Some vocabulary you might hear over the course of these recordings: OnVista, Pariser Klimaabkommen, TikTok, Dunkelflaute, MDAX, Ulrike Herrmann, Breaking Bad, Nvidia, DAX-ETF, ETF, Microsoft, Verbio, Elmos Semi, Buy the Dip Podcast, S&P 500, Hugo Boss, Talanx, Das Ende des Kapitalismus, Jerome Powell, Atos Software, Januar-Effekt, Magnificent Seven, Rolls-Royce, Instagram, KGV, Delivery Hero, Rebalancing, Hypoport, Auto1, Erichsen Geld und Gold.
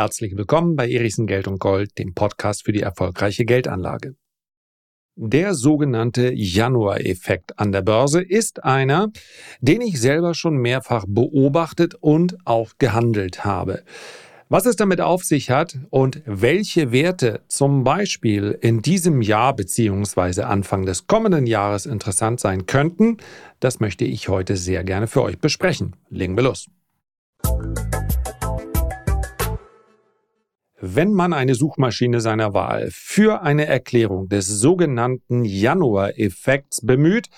Herzlich willkommen bei Erichsen Geld und Gold, dem Podcast für die erfolgreiche Geldanlage. Der sogenannte Januar-Effekt an der Börse ist einer, den ich selber schon mehrfach beobachtet und auch gehandelt habe. Was es damit auf sich hat und welche Werte zum Beispiel in diesem Jahr bzw. Anfang des kommenden Jahres interessant sein könnten, das möchte ich heute sehr gerne für euch besprechen. Legen wir los. Wenn man eine Suchmaschine seiner Wahl für eine Erklärung des sogenannten Januar-Effekts bemüht,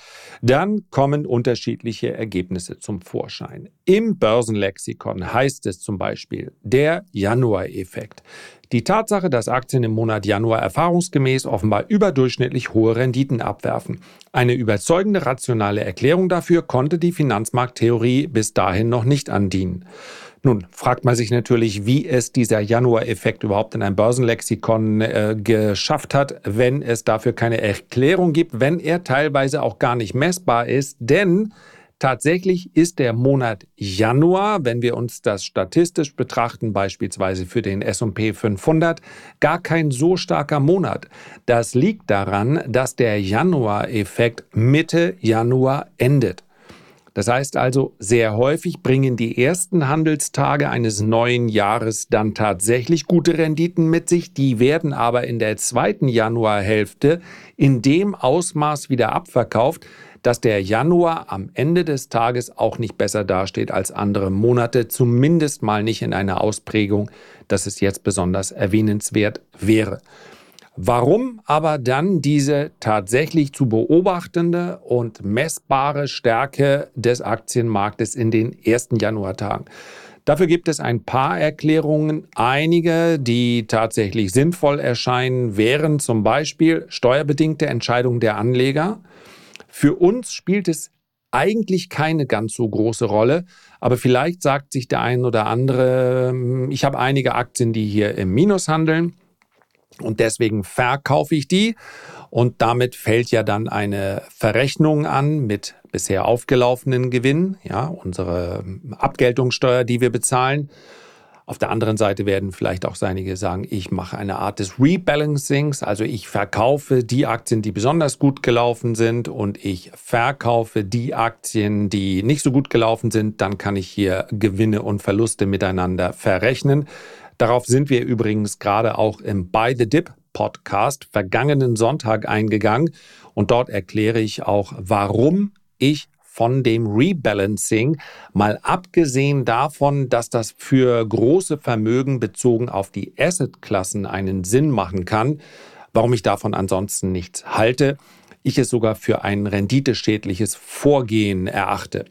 dann kommen unterschiedliche Ergebnisse zum Vorschein. Im Börsenlexikon heißt es zum Beispiel der Januar-Effekt. Die Tatsache, dass Aktien im Monat Januar erfahrungsgemäß offenbar überdurchschnittlich hohe Renditen abwerfen. Eine überzeugende rationale Erklärung dafür konnte die Finanzmarkttheorie bis dahin noch nicht andienen. Nun fragt man sich natürlich, wie es dieser Januar-Effekt überhaupt in ein Börsenlexikon geschafft hat, wenn es dafür keine Erklärung gibt, wenn er teilweise auch gar nicht messbar ist. Denn tatsächlich ist der Monat Januar, wenn wir uns das statistisch betrachten, beispielsweise für den S&P 500, gar kein so starker Monat. Das liegt daran, dass der Januar-Effekt Mitte Januar endet. Das heißt also, sehr häufig bringen die ersten Handelstage eines neuen Jahres dann tatsächlich gute Renditen mit sich. Die werden aber in der zweiten Januarhälfte in dem Ausmaß wieder abverkauft, dass der Januar am Ende des Tages auch nicht besser dasteht als andere Monate, zumindest mal nicht in einer Ausprägung, dass es jetzt besonders erwähnenswert wäre. Warum aber dann diese tatsächlich zu beobachtende und messbare Stärke des Aktienmarktes in den ersten Januartagen? Dafür gibt es ein paar Erklärungen. Einige, die tatsächlich sinnvoll erscheinen, wären zum Beispiel steuerbedingte Entscheidungen der Anleger. Für uns spielt es eigentlich keine ganz so große Rolle, aber vielleicht sagt sich der ein oder andere, ich habe einige Aktien, die hier im Minus handeln. Und deswegen verkaufe ich die und damit fällt ja dann eine Verrechnung an mit bisher aufgelaufenen Gewinnen, ja, unsere Abgeltungssteuer, die wir bezahlen. Auf der anderen Seite werden vielleicht auch einige sagen, ich mache eine Art des Rebalancings, also ich verkaufe die Aktien, die besonders gut gelaufen sind und ich verkaufe die Aktien, die nicht so gut gelaufen sind, dann kann ich hier Gewinne und Verluste miteinander verrechnen. Darauf sind wir übrigens gerade auch im Buy the Dip Podcast vergangenen Sonntag eingegangen und dort erkläre ich auch, warum ich von dem Rebalancing, mal abgesehen davon, dass das für große Vermögen bezogen auf die Assetklassen einen Sinn machen kann, warum ich davon ansonsten nichts halte, ich es sogar für ein renditeschädliches Vorgehen erachte.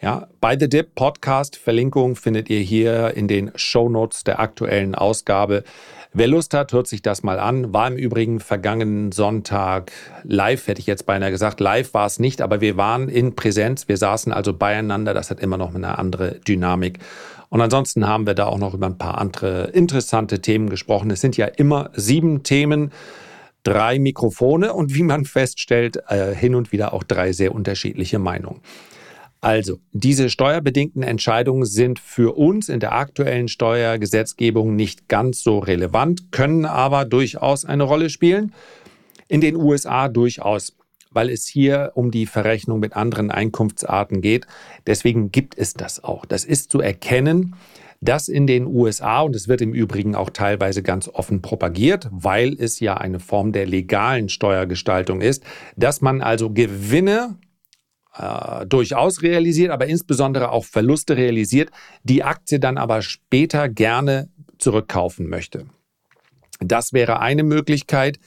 Ja, Buy the Dip Podcast, Verlinkung findet ihr hier in den Shownotes der aktuellen Ausgabe. Wer Lust hat, hört sich das mal an. War im Übrigen vergangenen Sonntag live, hätte ich jetzt beinahe gesagt. Live war es nicht, aber wir waren in Präsenz. Wir saßen also beieinander. Das hat immer noch eine andere Dynamik. Und ansonsten haben wir da auch noch über ein paar andere interessante Themen gesprochen. Es sind ja immer 7 Themen, 3 Mikrofone und wie man feststellt, hin und wieder auch 3 sehr unterschiedliche Meinungen. Also, diese steuerbedingten Entscheidungen sind für uns in der aktuellen Steuergesetzgebung nicht ganz so relevant, können aber durchaus eine Rolle spielen. In den USA durchaus, weil es hier um die Verrechnung mit anderen Einkunftsarten geht. Deswegen gibt es das auch. Das ist zu erkennen, dass in den USA, und es wird im Übrigen auch teilweise ganz offen propagiert, weil es ja eine Form der legalen Steuergestaltung ist, dass man also Gewinne durchaus realisiert, aber insbesondere auch Verluste realisiert, die Aktie dann aber später gerne zurückkaufen möchte. Das wäre eine Möglichkeit.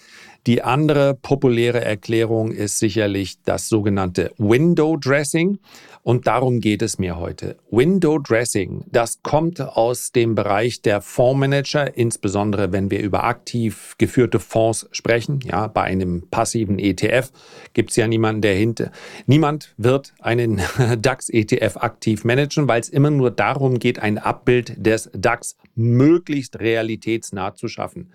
Die andere populäre Erklärung ist sicherlich das sogenannte Window Dressing und darum geht es mir heute. Window Dressing, das kommt aus dem Bereich der Fondsmanager, insbesondere wenn wir über aktiv geführte Fonds sprechen. Ja, bei einem passiven ETF gibt es ja niemanden, der hinter. Niemand wird einen DAX-ETF aktiv managen, weil es immer nur darum geht, ein Abbild des DAX möglichst realitätsnah zu schaffen.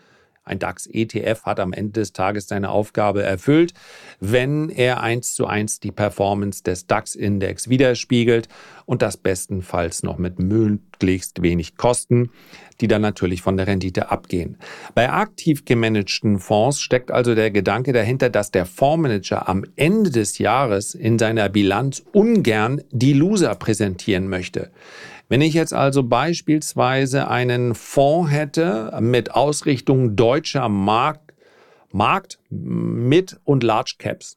Ein DAX-ETF hat am Ende des Tages seine Aufgabe erfüllt, wenn er 1:1 die Performance des DAX-Index widerspiegelt und das bestenfalls noch mit möglichst wenig Kosten, die dann natürlich von der Rendite abgehen. Bei aktiv gemanagten Fonds steckt also der Gedanke dahinter, dass der Fondsmanager am Ende des Jahres in seiner Bilanz ungern die Loser präsentieren möchte. Wenn ich jetzt also beispielsweise einen Fonds hätte mit Ausrichtung deutscher Markt, Mid- und Large Caps,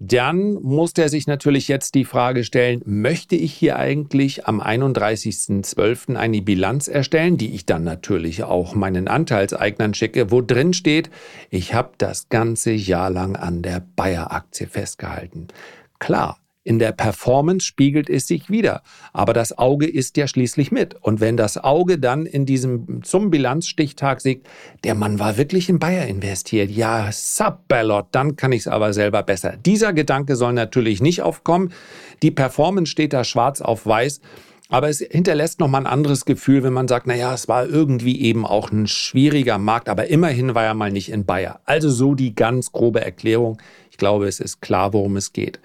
dann muss der sich natürlich jetzt die Frage stellen, möchte ich hier eigentlich am 31.12. eine Bilanz erstellen, die ich dann natürlich auch meinen Anteilseignern schicke, wo drin steht, ich habe das ganze Jahr lang an der Bayer-Aktie festgehalten. Klar. In der Performance spiegelt es sich wider, aber das Auge ist ja schließlich mit. Und wenn das Auge dann in diesem zum Bilanzstichtag sieht, der Mann war wirklich in Bayer investiert, ja, Subballot, dann kann ich es aber selber besser. Dieser Gedanke soll natürlich nicht aufkommen. Die Performance steht da schwarz auf weiß, aber es hinterlässt nochmal ein anderes Gefühl, wenn man sagt, naja, es war irgendwie eben auch ein schwieriger Markt, aber immerhin war er mal nicht in Bayer. Also so die ganz grobe Erklärung. Ich glaube, es ist klar, worum es geht.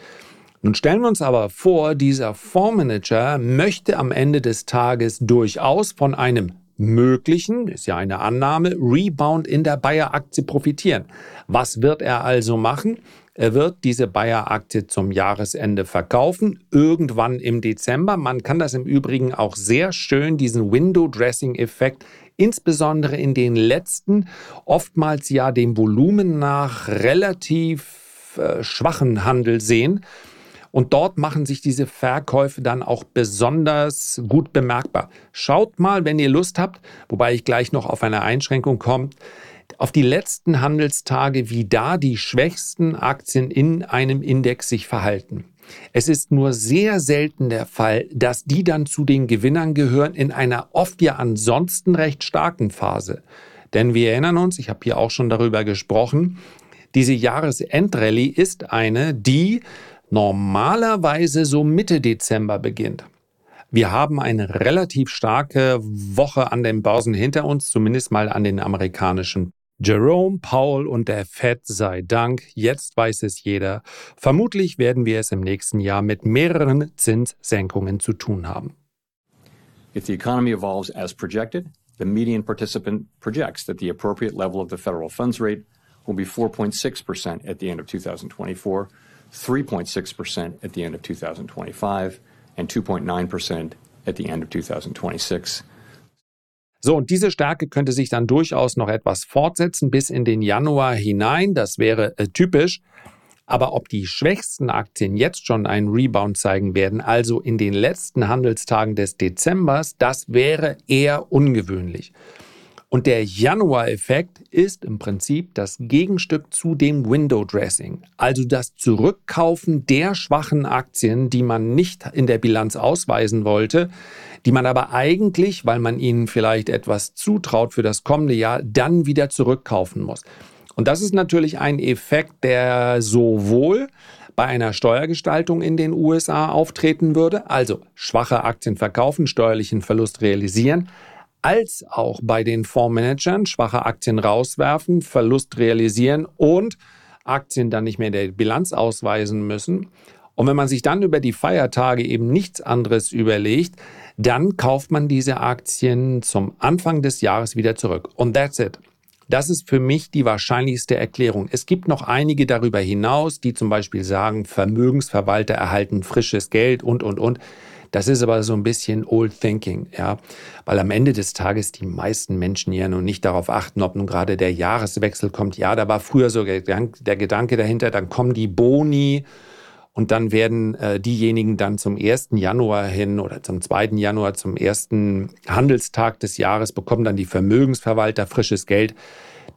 Nun stellen wir uns aber vor, dieser Fondsmanager möchte am Ende des Tages durchaus von einem möglichen, ist ja eine Annahme, Rebound in der Bayer-Aktie profitieren. Was wird er also machen? Er wird diese Bayer-Aktie zum Jahresende verkaufen, irgendwann im Dezember. Man kann das im Übrigen auch sehr schön, diesen Window-Dressing-Effekt, insbesondere in den letzten, oftmals ja dem Volumen nach relativ schwachen Handel sehen. Und dort machen sich diese Verkäufe dann auch besonders gut bemerkbar. Schaut mal, wenn ihr Lust habt, wobei ich gleich noch auf eine Einschränkung komme, auf die letzten Handelstage, wie da die schwächsten Aktien in einem Index sich verhalten. Es ist nur sehr selten der Fall, dass die dann zu den Gewinnern gehören in einer oft ja ansonsten recht starken Phase. Denn wir erinnern uns, ich habe hier auch schon darüber gesprochen, diese Jahresendrallye ist eine, die normalerweise so Mitte Dezember beginnt. Wir haben eine relativ starke Woche an den Börsen hinter uns, zumindest mal an den amerikanischen. Jerome Powell und der Fed sei Dank, jetzt weiß es jeder. Vermutlich werden wir es im nächsten Jahr mit mehreren Zinssenkungen zu tun haben. If the economy evolves as projected, the median participant projects that the appropriate level of the federal funds rate will be 4.6% at the end of 2024. 3.6% at the end of 2025 and 2.9% at the end of 2026. So, und diese Stärke könnte sich dann durchaus noch etwas fortsetzen bis in den Januar hinein. Das wäre typisch. Aber ob die schwächsten Aktien jetzt schon einen Rebound zeigen werden, also in den letzten Handelstagen des Dezembers, das wäre eher ungewöhnlich. Und der Januar-Effekt ist im Prinzip das Gegenstück zu dem Window-Dressing, also das Zurückkaufen der schwachen Aktien, die man nicht in der Bilanz ausweisen wollte, die man aber eigentlich, weil man ihnen vielleicht etwas zutraut für das kommende Jahr, dann wieder zurückkaufen muss. Und das ist natürlich ein Effekt, der sowohl bei einer Steuergestaltung in den USA auftreten würde, also schwache Aktien verkaufen, steuerlichen Verlust realisieren, als auch bei den Fondsmanagern schwache Aktien rauswerfen, Verlust realisieren und Aktien dann nicht mehr in der Bilanz ausweisen müssen. Und wenn man sich dann über die Feiertage eben nichts anderes überlegt, dann kauft man diese Aktien zum Anfang des Jahres wieder zurück. Und that's it. Das ist für mich die wahrscheinlichste Erklärung. Es gibt noch einige darüber hinaus, die zum Beispiel sagen, Vermögensverwalter erhalten frisches Geld und. Das ist aber so ein bisschen Old Thinking, ja, weil am Ende des Tages die meisten Menschen ja nun nicht darauf achten, ob nun gerade der Jahreswechsel kommt. Ja, da war früher so der Gedanke dahinter, dann kommen die Boni und dann werden diejenigen dann zum 1. Januar hin oder zum 2. Januar, zum ersten Handelstag des Jahres, bekommen dann die Vermögensverwalter frisches Geld.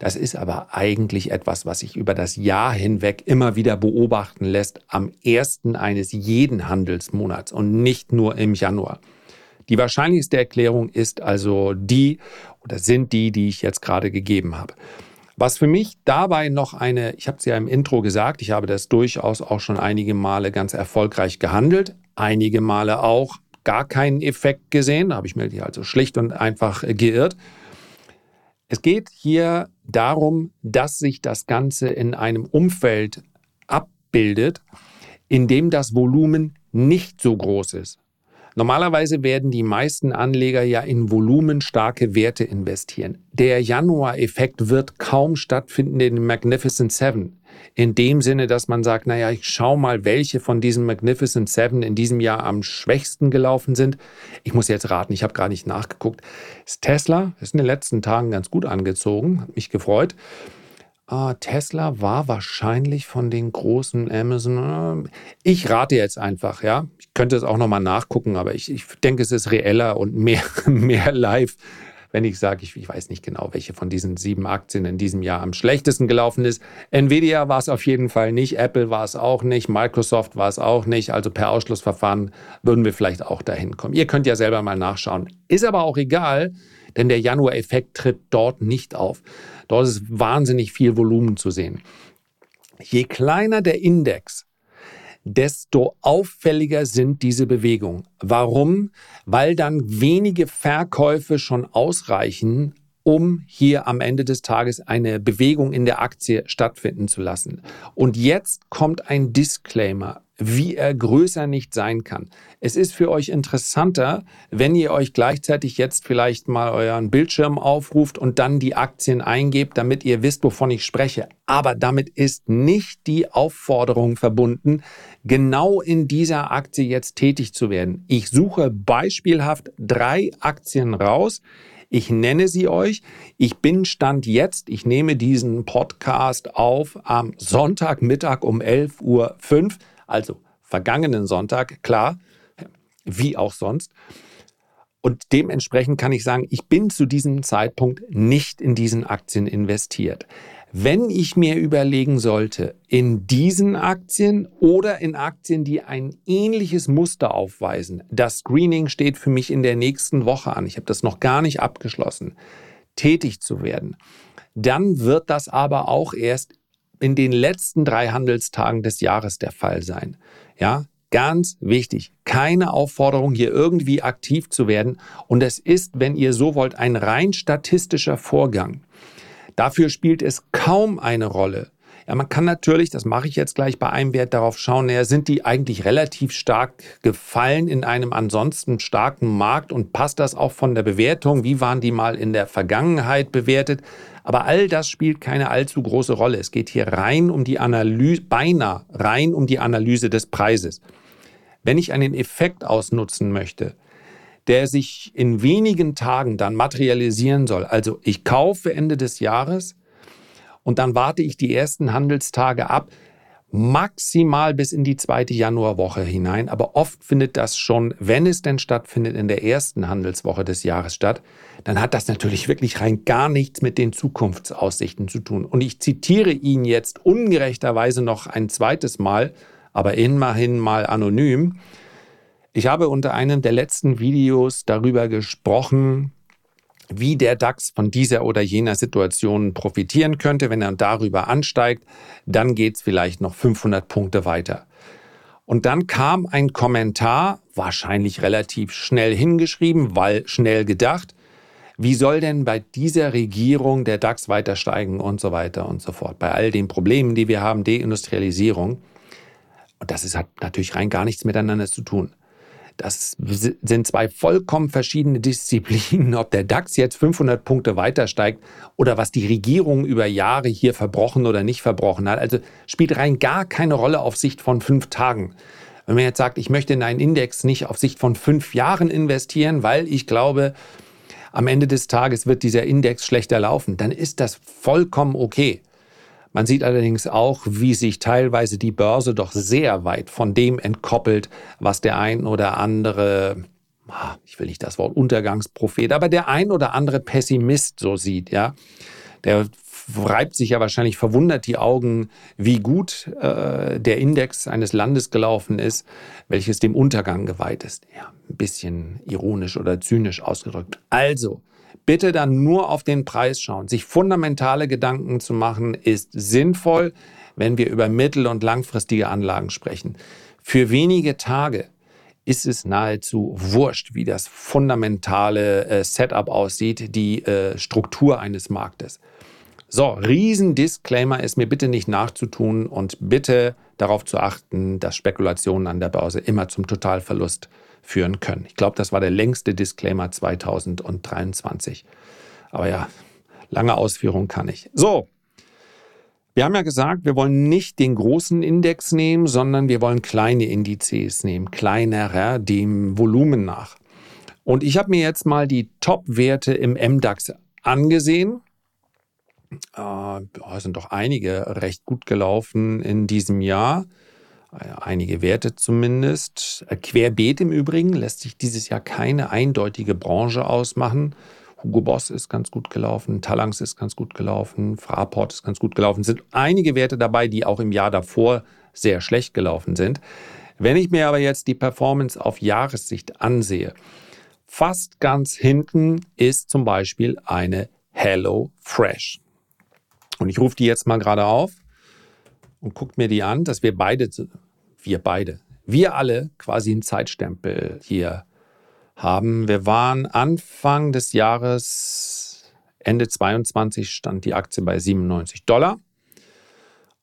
Das ist aber eigentlich etwas, was sich über das Jahr hinweg immer wieder beobachten lässt, am ersten eines jeden Handelsmonats und nicht nur im Januar. Die wahrscheinlichste Erklärung ist also die ich jetzt gerade gegeben habe. Was für mich dabei noch ich habe es ja im Intro gesagt, ich habe das durchaus auch schon einige Male ganz erfolgreich gehandelt, einige Male auch gar keinen Effekt gesehen, da habe ich mich also schlicht und einfach geirrt. Es geht hier darum, dass sich das Ganze in einem Umfeld abbildet, in dem das Volumen nicht so groß ist. Normalerweise werden die meisten Anleger ja in volumenstarke Werte investieren. Der Januar-Effekt wird kaum stattfinden in den Magnificent Seven. In dem Sinne, dass man sagt, naja, ich schaue mal, welche von diesen Magnificent Seven in diesem Jahr am schwächsten gelaufen sind. Ich muss jetzt raten, ich habe gar nicht nachgeguckt. Tesla ist in den letzten Tagen ganz gut angezogen, hat mich gefreut. Tesla war wahrscheinlich von den großen Amazon. Ich rate jetzt einfach, ja. Ich könnte es auch nochmal nachgucken, aber ich denke, es ist reeller und mehr live, wenn ich sage, ich weiß nicht genau, welche von diesen 7 Aktien in diesem Jahr am schlechtesten gelaufen ist. Nvidia war es auf jeden Fall nicht, Apple war es auch nicht, Microsoft war es auch nicht. Also per Ausschlussverfahren würden wir vielleicht auch dahin kommen. Ihr könnt ja selber mal nachschauen. Ist aber auch egal, denn der Januar-Effekt tritt dort nicht auf. Dort ist wahnsinnig viel Volumen zu sehen. Je kleiner der Index, desto auffälliger sind diese Bewegungen. Warum? Weil dann wenige Verkäufe schon ausreichen, um hier am Ende des Tages eine Bewegung in der Aktie stattfinden zu lassen. Und jetzt kommt ein Disclaimer, wie er größer nicht sein kann. Es ist für euch interessanter, wenn ihr euch gleichzeitig jetzt vielleicht mal euren Bildschirm aufruft und dann die Aktien eingebt, damit ihr wisst, wovon ich spreche. Aber damit ist nicht die Aufforderung verbunden, genau in dieser Aktie jetzt tätig zu werden. Ich suche beispielhaft 3 Aktien raus. Ich nenne sie euch. Ich bin Stand jetzt, ich nehme diesen Podcast auf am Sonntagmittag um 11.05 Uhr. Also vergangenen Sonntag, klar, wie auch sonst. Und dementsprechend kann ich sagen, ich bin zu diesem Zeitpunkt nicht in diesen Aktien investiert. Wenn ich mir überlegen sollte, in diesen Aktien oder in Aktien, die ein ähnliches Muster aufweisen, das Screening steht für mich in der nächsten Woche an, ich habe das noch gar nicht abgeschlossen, tätig zu werden, dann wird das aber auch erst in den letzten 3 Handelstagen des Jahres der Fall sein. Ja, ganz wichtig, keine Aufforderung, hier irgendwie aktiv zu werden. Und es ist, wenn ihr so wollt, ein rein statistischer Vorgang. Dafür spielt es kaum eine Rolle. Ja, man kann natürlich, das mache ich jetzt gleich bei einem Wert, darauf schauen, naja, sind die eigentlich relativ stark gefallen in einem ansonsten starken Markt und passt das auch von der Bewertung? Wie waren die mal in der Vergangenheit bewertet? Aber all das spielt keine allzu große Rolle. Es geht hier rein um die Analyse, beinahe rein um die Analyse des Preises. Wenn ich einen Effekt ausnutzen möchte, der sich in wenigen Tagen dann materialisieren soll, also ich kaufe Ende des Jahres, und dann warte ich die ersten Handelstage ab, maximal bis in die 2. Januarwoche hinein. Aber oft findet das schon, wenn es denn stattfindet, in der ersten Handelswoche des Jahres statt. Dann hat das natürlich wirklich rein gar nichts mit den Zukunftsaussichten zu tun. Und ich zitiere ihn jetzt ungerechterweise noch ein zweites Mal, aber immerhin mal anonym. Ich habe unter einem der letzten Videos darüber gesprochen, wie der DAX von dieser oder jener Situation profitieren könnte. Wenn er darüber ansteigt, dann geht es vielleicht noch 500 Punkte weiter. Und dann kam ein Kommentar, wahrscheinlich relativ schnell hingeschrieben, weil schnell gedacht, wie soll denn bei dieser Regierung der DAX weiter steigen und so weiter und so fort. Bei all den Problemen, die wir haben, Deindustrialisierung. Und das hat natürlich rein gar nichts miteinander zu tun. Das sind 2 vollkommen verschiedene Disziplinen, ob der DAX jetzt 500 Punkte weiter steigt oder was die Regierung über Jahre hier verbrochen oder nicht verbrochen hat. Also spielt rein gar keine Rolle auf Sicht von 5 Tagen. Wenn man jetzt sagt, ich möchte in einen Index nicht auf Sicht von 5 Jahren investieren, weil ich glaube, am Ende des Tages wird dieser Index schlechter laufen, dann ist das vollkommen okay. Man sieht allerdings auch, wie sich teilweise die Börse doch sehr weit von dem entkoppelt, was der ein oder andere, ich will nicht das Wort Untergangsprophet, aber der ein oder andere Pessimist so sieht. Ja, der reibt sich ja wahrscheinlich verwundert die Augen, wie gut der Index eines Landes gelaufen ist, welches dem Untergang geweiht ist. Ja, ein bisschen ironisch oder zynisch ausgedrückt. Also, bitte dann nur auf den Preis schauen. Sich fundamentale Gedanken zu machen, ist sinnvoll, wenn wir über mittel- und langfristige Anlagen sprechen. Für wenige Tage ist es nahezu wurscht, wie das fundamentale Setup aussieht, die Struktur eines Marktes. So, Riesendisclaimer, ist mir bitte nicht nachzutun und bitte darauf zu achten, dass Spekulationen an der Börse immer zum Totalverlust führen können. Ich glaube, das war der längste Disclaimer 2023. Aber ja, lange Ausführung kann ich. So, wir haben ja gesagt, wir wollen nicht den großen Index nehmen, sondern wir wollen kleine Indizes nehmen, kleinerer, dem Volumen nach. Und ich habe mir jetzt mal die Top-Werte im MDAX angesehen. Es sind doch einige recht gut gelaufen in diesem Jahr. Einige Werte zumindest. Querbeet im Übrigen, lässt sich dieses Jahr keine eindeutige Branche ausmachen. Hugo Boss ist ganz gut gelaufen, Talanx ist ganz gut gelaufen, Fraport ist ganz gut gelaufen. Es sind einige Werte dabei, die auch im Jahr davor sehr schlecht gelaufen sind. Wenn ich mir aber jetzt die Performance auf Jahressicht ansehe, fast ganz hinten ist zum Beispiel eine HelloFresh. Und ich rufe die jetzt mal gerade auf und gucke mir die an, dass wir alle quasi einen Zeitstempel hier haben. Wir waren Anfang des Jahres, Ende 22 stand die Aktie bei $97.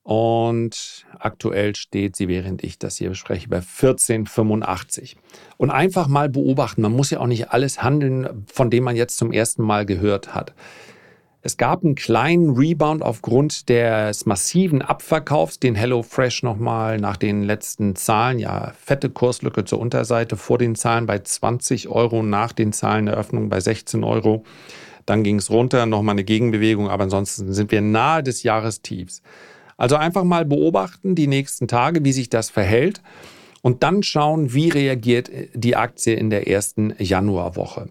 Und aktuell steht sie, während ich das hier bespreche, bei 14,85. Und einfach mal beobachten, man muss ja auch nicht alles handeln, von dem man jetzt zum ersten Mal gehört hat. Es gab einen kleinen Rebound aufgrund des massiven Abverkaufs, den HelloFresh nochmal nach den letzten Zahlen, ja, fette Kurslücke zur Unterseite, vor den Zahlen bei 20 Euro, nach den Zahlen der Öffnung bei 16 Euro. Dann ging es runter, nochmal eine Gegenbewegung, aber ansonsten sind wir nahe des Jahrestiefs. Also einfach mal beobachten die nächsten Tage, wie sich das verhält und dann schauen, wie reagiert die Aktie in der ersten Januarwoche.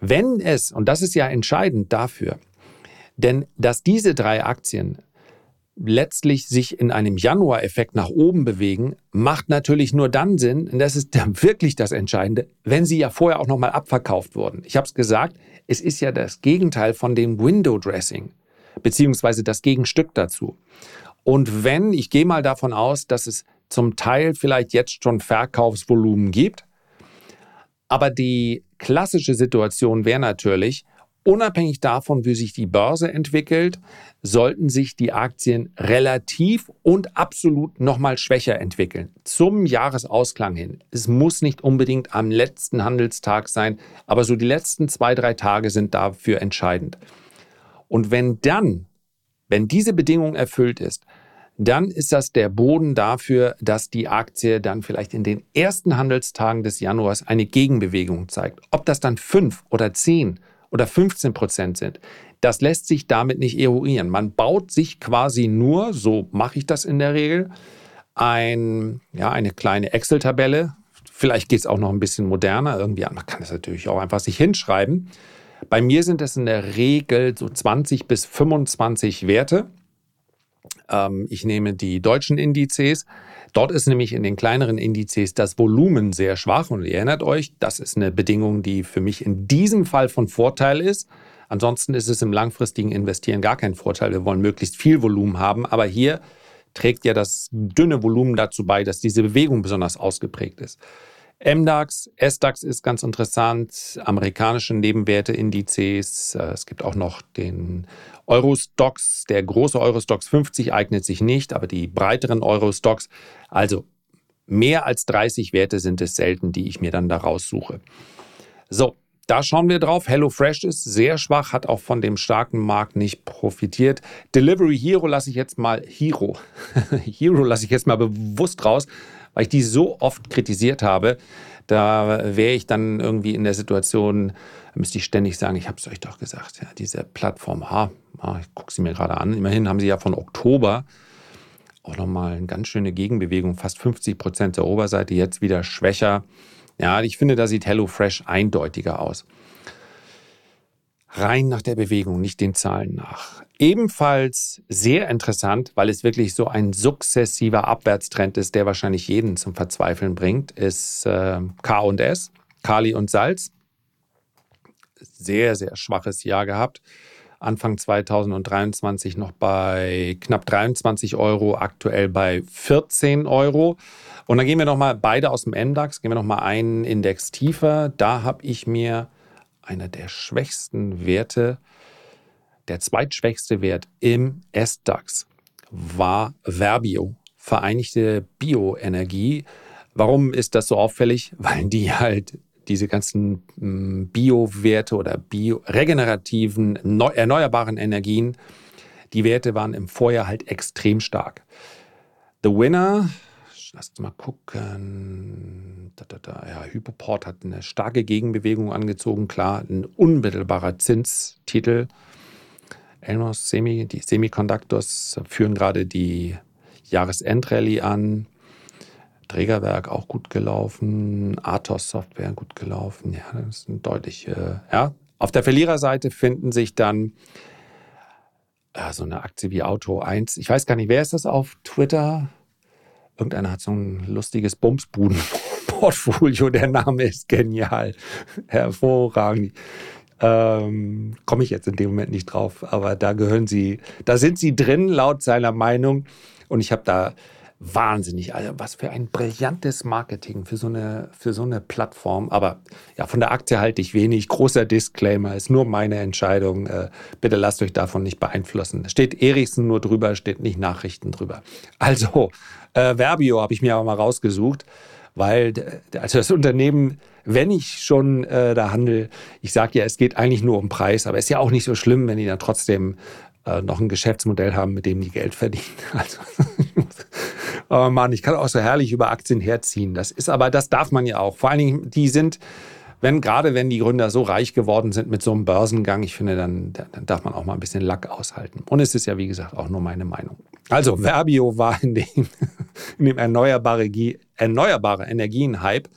Wenn es, und das ist ja entscheidend dafür, denn dass diese drei Aktien letztlich sich in einem Januar-Effekt nach oben bewegen, macht natürlich nur dann Sinn, und das ist dann wirklich das Entscheidende, wenn sie ja vorher auch nochmal abverkauft wurden. Ich habe es gesagt, es ist ja das Gegenteil von dem Window-Dressing, beziehungsweise das Gegenstück dazu. Und wenn, ich gehe mal davon aus, dass es zum Teil vielleicht jetzt schon Verkaufsvolumen gibt, aber die klassische Situation wäre natürlich, unabhängig davon, wie sich die Börse entwickelt, sollten sich die Aktien relativ und absolut nochmal schwächer entwickeln. Zum Jahresausklang hin. Es muss nicht unbedingt am letzten Handelstag sein, aber so die letzten 2-3 Tage sind dafür entscheidend. Und wenn diese Bedingung erfüllt ist, dann ist das der Boden dafür, dass die Aktie dann vielleicht in den ersten Handelstagen des Januars eine Gegenbewegung zeigt. Ob das dann 5 oder 10 oder 15% sind, das lässt sich damit nicht eruieren. Man baut sich quasi nur, so mache ich das in der Regel, eine kleine Excel-Tabelle. Vielleicht geht es auch noch ein bisschen moderner irgendwie an. Man kann es natürlich auch einfach sich hinschreiben. Bei mir sind es in der Regel so 20 bis 25 Werte. Ich nehme die deutschen Indizes. Dort ist nämlich in den kleineren Indizes das Volumen sehr schwach. Und ihr erinnert euch, das ist eine Bedingung, die für mich in diesem Fall von Vorteil ist. Ansonsten ist es im langfristigen Investieren gar kein Vorteil. Wir wollen möglichst viel Volumen haben. Aber hier trägt ja das dünne Volumen dazu bei, dass diese Bewegung besonders ausgeprägt ist. MDAX, SDAX ist ganz interessant, amerikanische Nebenwerteindizes, es gibt auch noch den Eurostoxx, der große Eurostoxx 50 eignet sich nicht, aber die breiteren Eurostoxx, also mehr als 30 Werte sind es selten, die ich mir dann da raussuche. So, da schauen wir drauf. HelloFresh ist sehr schwach, hat auch von dem starken Markt nicht profitiert. Delivery Hero lasse ich jetzt mal bewusst raus, weil ich die so oft kritisiert habe, da wäre ich dann irgendwie in der Situation, müsste ich ständig sagen, ich habe es euch doch gesagt, ja, diese Plattform, ich gucke sie mir gerade an, immerhin haben sie ja von Oktober auch nochmal eine ganz schöne Gegenbewegung, fast 50% der Oberseite, jetzt wieder schwächer. Ja, ich finde, da sieht HelloFresh eindeutiger aus. Rein nach der Bewegung, nicht den Zahlen nach. Ebenfalls sehr interessant, weil es wirklich so ein sukzessiver Abwärtstrend ist, der wahrscheinlich jeden zum Verzweifeln bringt, ist K&S, Kali und Salz. Sehr, sehr schwaches Jahr gehabt. Anfang 2023 noch bei knapp 23 Euro, aktuell bei 14 Euro. Und dann gehen wir nochmal beide aus dem MDAX, gehen wir nochmal einen Index tiefer. Da habe ich mir einer der schwächsten Werte Der zweitschwächste Wert im SDAX war Verbio, Vereinigte Bioenergie. Warum ist das so auffällig? Weil die halt diese ganzen Bio-Werte oder bioregenerativen, erneuerbaren Energien, die Werte waren im Vorjahr halt extrem stark. The Winner, lass uns mal gucken, Ja, Hypoport hat eine starke Gegenbewegung angezogen, klar, ein unmittelbarer Zinstitel. Elmos Semi, die Semiconductors führen gerade die Jahresendrallye an. Trägerwerk auch gut gelaufen, Atos Software gut gelaufen. Ja, das ist ein deutliche. Ja. Auf der Verliererseite finden sich dann so eine Aktie wie Auto1. Ich weiß gar nicht, wer ist das auf Twitter? Irgendeiner hat so ein lustiges Bumsbuden-Portfolio. Der Name ist genial. Hervorragend. Komme ich jetzt in dem Moment nicht drauf, aber da sind sie drin, laut seiner Meinung. Und ich habe da wahnsinnig, also was für ein brillantes Marketing für so eine Plattform. Aber ja, von der Aktie halte ich wenig. Großer Disclaimer, ist nur meine Entscheidung. Bitte lasst euch davon nicht beeinflussen. Steht Erichsen nur drüber, steht nicht Nachrichten drüber. Also, Verbio habe ich mir aber mal rausgesucht, weil also das Unternehmen, wenn ich schon da handle, ich sage ja, es geht eigentlich nur um Preis, aber es ist ja auch nicht so schlimm, wenn die dann trotzdem noch ein Geschäftsmodell haben, mit dem die Geld verdienen. Also oh Mann, ich kann auch so herrlich über Aktien herziehen. Das darf man ja auch. Vor allen Dingen, die sind, wenn die Gründer so reich geworden sind mit so einem Börsengang, ich finde, dann darf man auch mal ein bisschen Lack aushalten. Und es ist ja, wie gesagt, auch nur meine Meinung. Also, Verbio war in dem erneuerbare Energien-Hype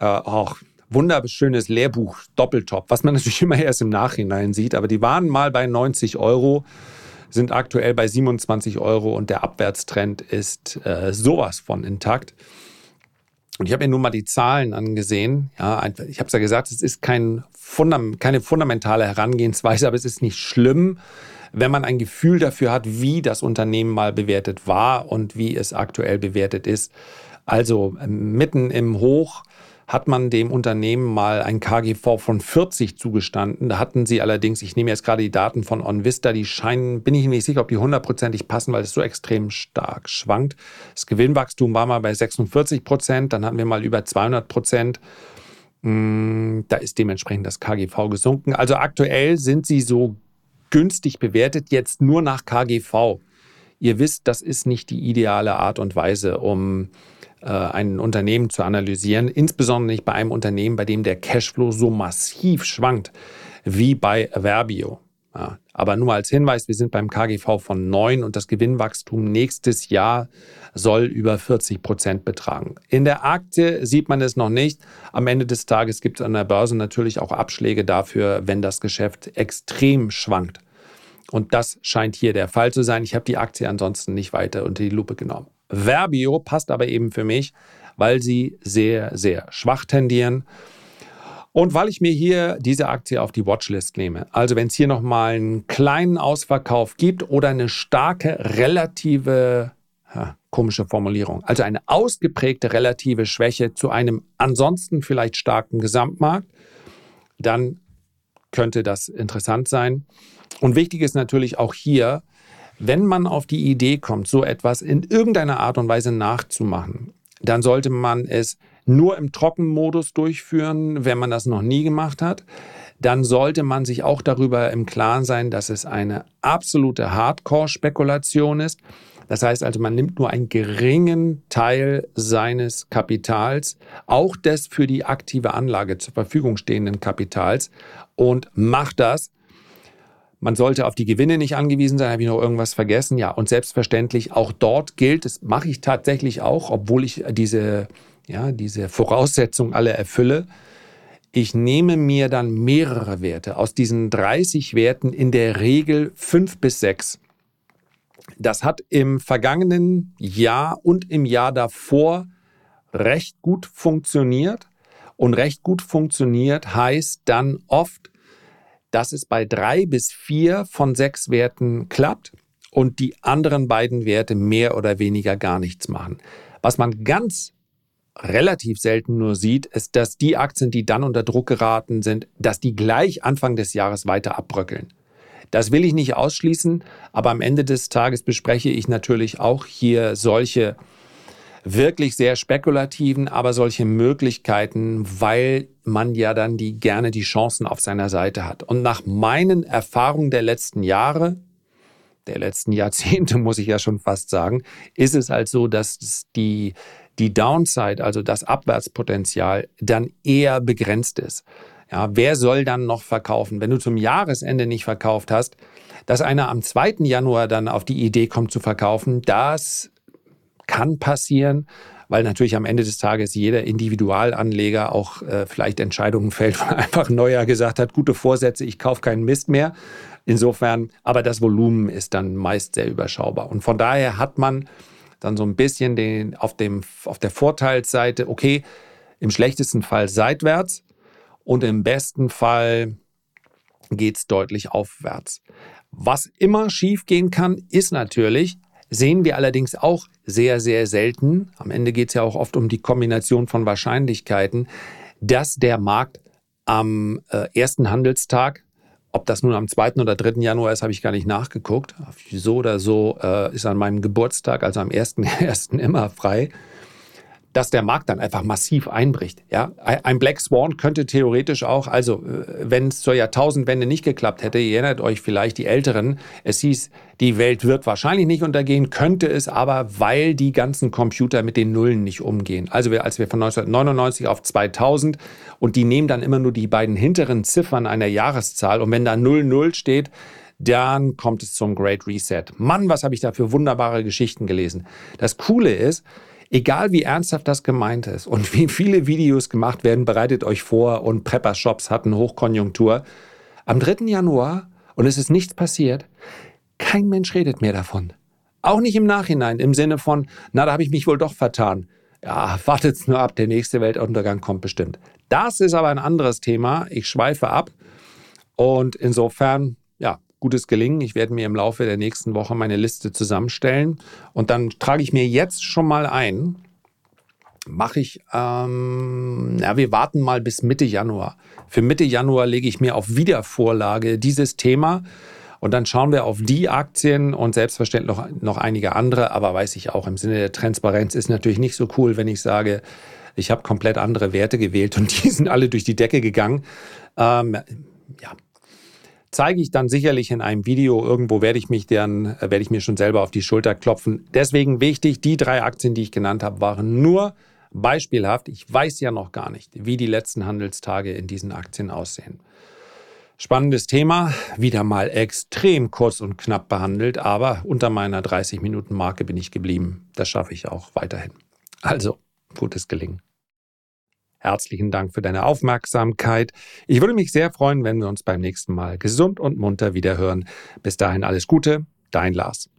auch wunderschönes Lehrbuch, Doppeltop, was man natürlich immer erst im Nachhinein sieht. Aber die waren mal bei 90€. Sind aktuell bei 27€ und der Abwärtstrend ist sowas von intakt. Und ich habe mir nun mal die Zahlen angesehen. Ja, ich habe es ja gesagt, es ist keine fundamentale Herangehensweise, aber es ist nicht schlimm, wenn man ein Gefühl dafür hat, wie das Unternehmen mal bewertet war und wie es aktuell bewertet ist. Also mitten im Hoch hat man dem Unternehmen mal ein KGV von 40 zugestanden. Da hatten sie allerdings, ich nehme jetzt gerade die Daten von OnVista, die scheinen, bin ich mir nicht sicher, ob die 100%ig passen, weil es so extrem stark schwankt. Das Gewinnwachstum war mal bei 46%, dann hatten wir mal über 200%. Da ist dementsprechend das KGV gesunken. Also aktuell sind sie so günstig bewertet, jetzt nur nach KGV. Ihr wisst, das ist nicht die ideale Art und Weise, um ein Unternehmen zu analysieren, insbesondere nicht bei einem Unternehmen, bei dem der Cashflow so massiv schwankt wie bei Verbio. Ja, aber nur als Hinweis, wir sind beim KGV von 9 und das Gewinnwachstum nächstes Jahr soll über 40% betragen. In der Aktie sieht man es noch nicht. Am Ende des Tages gibt es an der Börse natürlich auch Abschläge dafür, wenn das Geschäft extrem schwankt. Und das scheint hier der Fall zu sein. Ich habe die Aktie ansonsten nicht weiter unter die Lupe genommen. Verbio passt aber eben für mich, weil sie sehr, sehr schwach tendieren und weil ich mir hier diese Aktie auf die Watchlist nehme. Also wenn es hier nochmal einen kleinen Ausverkauf gibt oder eine starke relative, komische Formulierung, also eine ausgeprägte relative Schwäche zu einem ansonsten vielleicht starken Gesamtmarkt, dann könnte das interessant sein. Und wichtig ist natürlich auch hier, wenn man auf die Idee kommt, so etwas in irgendeiner Art und Weise nachzumachen, dann sollte man es nur im Trockenmodus durchführen, wenn man das noch nie gemacht hat. Dann sollte man sich auch darüber im Klaren sein, dass es eine absolute Hardcore-Spekulation ist. Das heißt also, man nimmt nur einen geringen Teil seines Kapitals, auch des für die aktive Anlage zur Verfügung stehenden Kapitals, und macht das. Man sollte auf die Gewinne nicht angewiesen sein. Habe ich noch irgendwas vergessen? Ja, und selbstverständlich auch dort gilt, das mache ich tatsächlich auch, obwohl ich diese Voraussetzungen alle erfülle. Ich nehme mir dann mehrere Werte. Aus diesen 30 Werten in der Regel 5 bis 6. Das hat im vergangenen Jahr und im Jahr davor recht gut funktioniert. Und recht gut funktioniert heißt dann oft, dass es bei 3 bis 4 von 6 Werten klappt und die anderen beiden Werte mehr oder weniger gar nichts machen. Was man ganz relativ selten nur sieht, ist, dass die Aktien, die dann unter Druck geraten sind, dass die gleich Anfang des Jahres weiter abbröckeln. Das will ich nicht ausschließen, aber am Ende des Tages bespreche ich natürlich auch hier solche wirklich sehr spekulativen, aber solche Möglichkeiten, weil man ja dann gerne die Chancen auf seiner Seite hat. Und nach meinen Erfahrungen der letzten Jahre, der letzten Jahrzehnte, muss ich ja schon fast sagen, ist es halt so, dass die Downside, also das Abwärtspotenzial, dann eher begrenzt ist. Ja, wer soll dann noch verkaufen? Wenn du zum Jahresende nicht verkauft hast, dass einer am 2. Januar dann auf die Idee kommt zu verkaufen, das kann passieren, weil natürlich am Ende des Tages jeder Individualanleger auch vielleicht Entscheidungen fällt, weil einfach Neujahr gesagt hat, gute Vorsätze, ich kaufe keinen Mist mehr. Insofern, aber das Volumen ist dann meist sehr überschaubar. Und von daher hat man dann so ein bisschen auf der Vorteilsseite, okay, im schlechtesten Fall seitwärts und im besten Fall geht es deutlich aufwärts. Was immer schief gehen kann, ist natürlich, sehen wir allerdings auch sehr, sehr selten, am Ende geht es ja auch oft um die Kombination von Wahrscheinlichkeiten, dass der Markt am ersten Handelstag, ob das nun am 2. oder 3. Januar ist, habe ich gar nicht nachgeguckt, so oder so ist an meinem Geburtstag, also am 1.1. immer frei, dass der Markt dann einfach massiv einbricht. Ja? Ein Black Swan könnte theoretisch auch, also wenn es zur Jahrtausendwende nicht geklappt hätte, ihr erinnert euch vielleicht die Älteren, es hieß, die Welt wird wahrscheinlich nicht untergehen, könnte es aber, weil die ganzen Computer mit den Nullen nicht umgehen. Also als wir von 1999 auf 2000 und die nehmen dann immer nur die beiden hinteren Ziffern einer Jahreszahl und wenn da 00 steht, dann kommt es zum Great Reset. Mann, was habe ich da für wunderbare Geschichten gelesen. Das Coole ist, egal wie ernsthaft das gemeint ist und wie viele Videos gemacht werden, bereitet euch vor und Prepper-Shops hatten Hochkonjunktur. Am 3. Januar, und es ist nichts passiert, kein Mensch redet mehr davon. Auch nicht im Nachhinein, im Sinne von, na, da habe ich mich wohl doch vertan. Ja, wartet's nur ab, der nächste Weltuntergang kommt bestimmt. Das ist aber ein anderes Thema. Ich schweife ab und insofern, ja, gutes Gelingen. Ich werde mir im Laufe der nächsten Woche meine Liste zusammenstellen und dann trage ich mir jetzt schon mal ein, mache ich, wir warten mal bis Mitte Januar. Für Mitte Januar lege ich mir auf Wiedervorlage dieses Thema und dann schauen wir auf die Aktien und selbstverständlich noch einige andere, aber weiß ich auch, im Sinne der Transparenz ist natürlich nicht so cool, wenn ich sage, ich habe komplett andere Werte gewählt und die sind alle durch die Decke gegangen. Zeige ich dann sicherlich in einem Video. Irgendwo werde ich mir schon selber auf die Schulter klopfen. Deswegen wichtig, die 3 Aktien, die ich genannt habe, waren nur beispielhaft. Ich weiß ja noch gar nicht, wie die letzten Handelstage in diesen Aktien aussehen. Spannendes Thema, wieder mal extrem kurz und knapp behandelt, aber unter meiner 30-Minuten-Marke bin ich geblieben. Das schaffe ich auch weiterhin. Also, gutes Gelingen. Herzlichen Dank für deine Aufmerksamkeit. Ich würde mich sehr freuen, wenn wir uns beim nächsten Mal gesund und munter wiederhören. Bis dahin alles Gute, dein Lars.